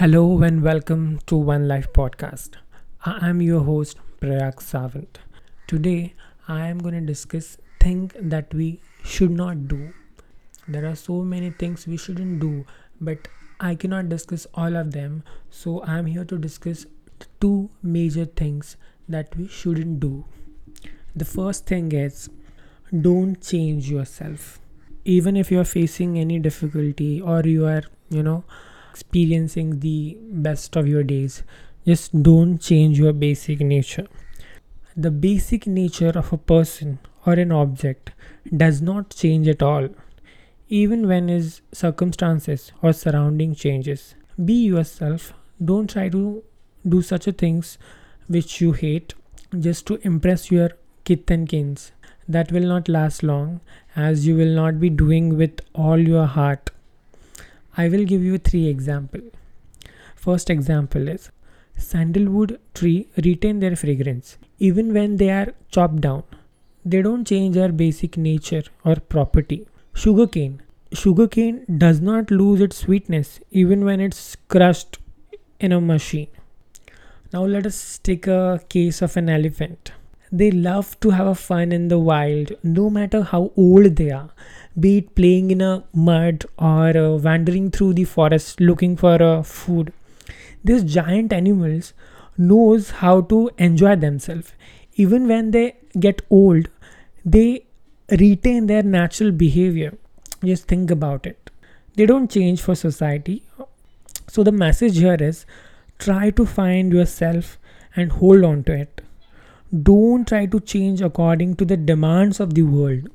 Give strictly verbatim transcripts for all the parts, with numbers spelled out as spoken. Hello and welcome to One Life Podcast. I am your host Prayak Savant. Today I am going to discuss things that we should not do. There are so many things we shouldn't do, but I cannot discuss all of them. So I am here to discuss two major things that we shouldn't do. The first thing is, don't change yourself. Even if you are facing any difficulty or you are, you know, experiencing the best of your days, just don't change your basic nature. The basic nature of a person or an object does not change at all, even when his circumstances or surrounding changes. Be yourself. Don't try to do such a things which you hate just to impress your kith and kins. That will not last long, as you will not be doing with all your heart. I will give you three examples. First example is, sandalwood tree retain their fragrance even when they are chopped down. They don't change their basic nature or property. Sugarcane. Sugarcane does not lose its sweetness even when it's crushed in a machine. Now let us take a case of an elephant. They love to have fun in the wild, no matter how old they are, be it playing in a mud or uh, wandering through the forest looking for uh, food. These giant animals knows how to enjoy themselves. Even when they get old, they retain their natural behavior. Just think about it. They don't change for society. So the message here is, try to find yourself and hold on to it. Don't try to change according to the demands of the world.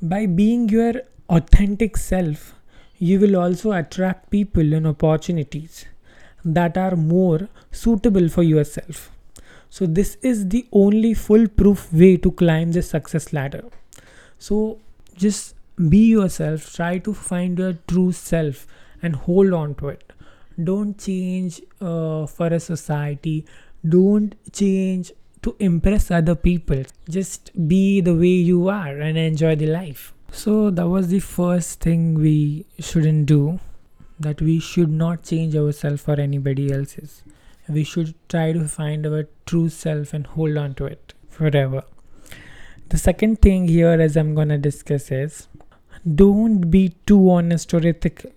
By being your authentic self, you will also attract people and opportunities that are more suitable for yourself. So this is the only foolproof way to climb the success ladder. So just be yourself, try to find your true self and hold on to it. Don't change uh, for a society. Don't change to impress other people. Just be the way you are and enjoy the life. So that was the first thing we shouldn't do, that we should not change ourselves for anybody else's. We should try to find our true self and hold on to it forever. The second thing here, as I'm gonna discuss, is don't be too honest or ethical.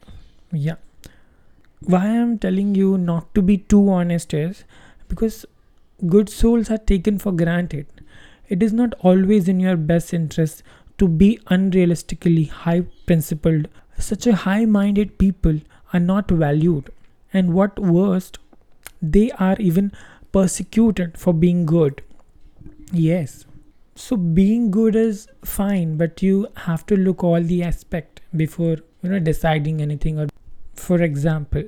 Yeah. Why I'm telling you not to be too honest is because good souls are taken for granted. It is not always in your best interest to be unrealistically high-principled. Such a high-minded people are not valued, and what worst, they are even persecuted for being good. Yes, so being good is fine, but you have to look all the aspect before you know deciding anything. Or, for example,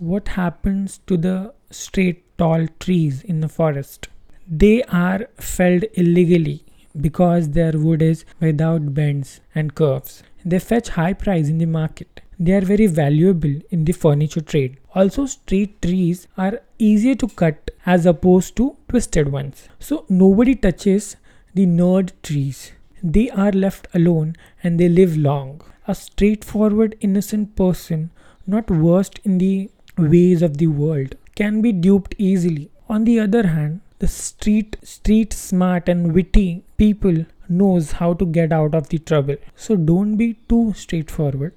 what happens to the straight tall trees in the forest? They are felled illegally because their wood is without bends and curves. They fetch high price in the market. They are very valuable in the furniture trade. Also, straight trees are easier to cut as opposed to twisted ones. So nobody touches the nerd trees. They are left alone and they live long. A straightforward, innocent person, not versed in the ways of the world, can be duped easily. On the other hand, the street street smart and witty people knows how to get out of the trouble. So don't be too straightforward.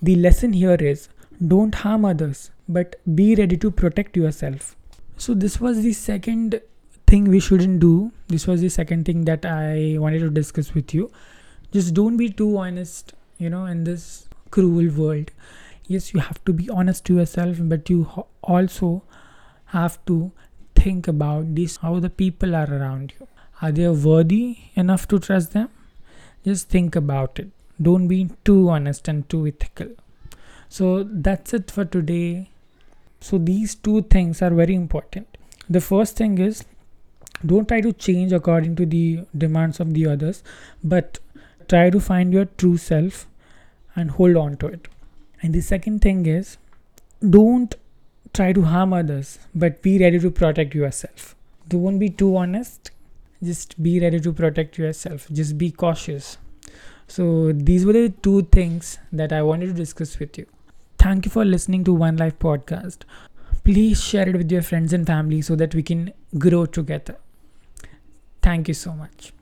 The lesson here is, don't harm others, but be ready to protect yourself. So this was the second thing we shouldn't do. This was the second thing that I wanted to discuss with you. Just don't be too honest, you know, in this cruel world. Yes, you have to be honest to yourself, but you also have to think about this, how the people are around you. Are they worthy enough to trust them? Just think about it. Don't be too honest and too ethical. So that's it for today. So these two things are very important. The first thing is, don't try to change according to the demands of the others, but try to find your true self and hold on to it. And the second thing is, don't try to harm others, but be ready to protect yourself. Don't be too honest. Just be ready to protect yourself. Just be cautious. So these were the two things that I wanted to discuss with you. Thank you for listening to One Life Podcast. Please share it with your friends and family so that we can grow together. Thank you so much.